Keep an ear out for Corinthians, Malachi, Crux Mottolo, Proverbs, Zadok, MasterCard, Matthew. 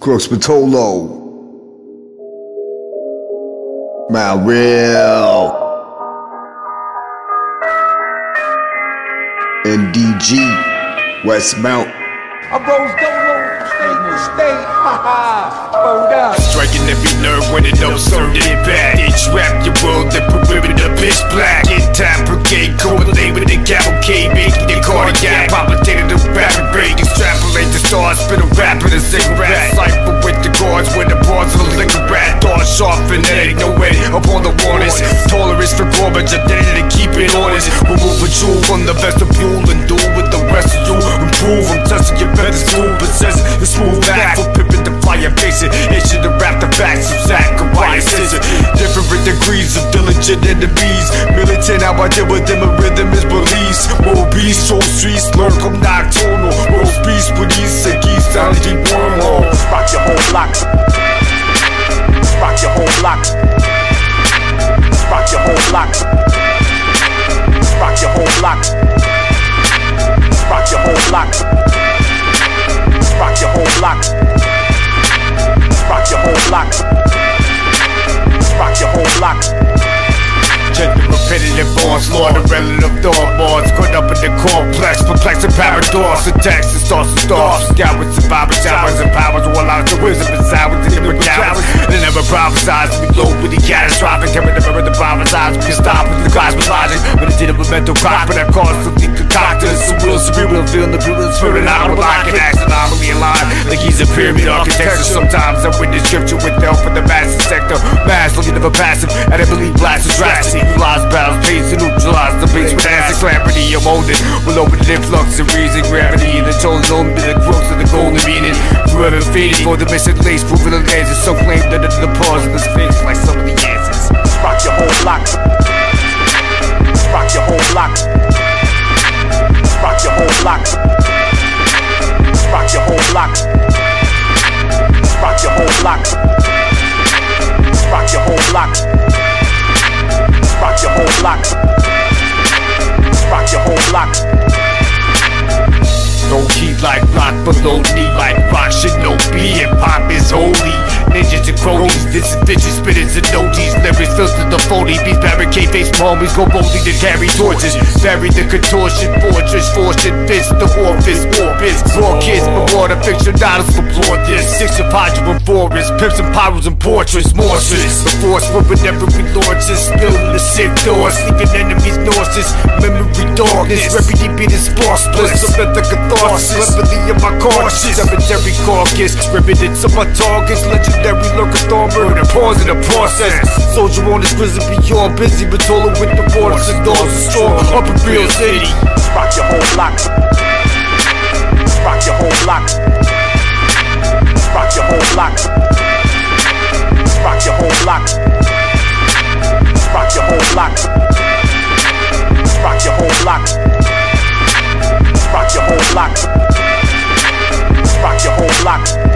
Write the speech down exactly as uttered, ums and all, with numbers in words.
Crux Mottolo. My real N D G Westmount. I rose down state to state, haha, burned up. Striking every nerve when it don't serve it back. Each rap your world, the perimeter pitch black. Get time brigade, correlate with the cavalcade, making your cardiac, populated the rapid rate. Extrapolate the stars, spit a rap in a cigarette. Cypher with the guards, with the bars of the liquor rat. Thoughts sharp and that ain't no end upon the warnings. Tolerance for garbage, I did it to keep it honest. Remove a jewel from the vestibule and do with the rest of you. Improve, I'm testing your better school, possess the smooth act. For pippin' the flyer, face it. Issue the rap, the facts, exact, compliance is it. Different degrees of diligent enemies. Militant, how I deal with them, and rhythm is beliefs. World beasts, troll streets, lurk, I'm nocturnal. World beasts, with these and geese, down to deep wormhole. Rock your whole block. Rock your whole block. Rock your whole block. Rock your whole block. Rock your whole block. Rock your whole block. Rock your whole block. Rock your whole block. Gender repetitive onslaught, a relative thought bars caught up in the complex, perplexing paradox. Attacks and stars and stars, scouring survivors, hours and powers who allow us to wisdom and sours in the regalers. They never prophesize to be globally catastrophic. Every number of the prophesies eyes we can stop with the cosmic logic. But it did it with mental cock, but I constantly concocted a surreal, cerebral feeling, the brutal spirit, and I'm blocking acts anomaly aligned. Like he's a pyramid architecture. Sometimes I witness scripture with the help of the massive sector. Mass looking of a passive, and I believe blast is drastic. Lies, battles, pace, and neutralize the base with acid clarity. I'm holding, will open an influx of reason, gravity, and the chosen own bit of growth of the golden meaning. Forever faded for the missing lace, proving the answers. So claimed under the pause of the space, like some of the answers. Rock your whole block. Rock your whole block. Rock your whole block. Rock your whole block. Rock your whole block. Rock your whole block. Rock your whole block. Rock your whole block. No key like block, but no need like rock. Shit no be, hip hop is holy. Ninjas and cronies, this is bitches, spitters and noties. Lyrics filtered the phony, beats barricade face palmies. Go boldly to carry torches. Bury the contortion, fortress, fortune, fist, the orifice, orbits. Raw kids, before the fiction, dollars applaud this. Six of Hodgman forests, pimps and pyros and portraits, monsters. The force ripping every launches, spilling the sick doors, sleeping enemies, nauseous. Memory darkness, reputy beat is sparse, bliss. Submithic catharsis, liberty in my cautious. Cemetery carcass, riveted to my targets, legend. Every look of storm murder, pause in the process. Soldier on this prison beyond, busy but toiling with the borders and doors and strong up in real city. Rock your whole block. Rock your whole block. Rock your whole block. Rock your whole block. Rock your whole block. Rock your whole block. Rock your whole block. Rock your whole block.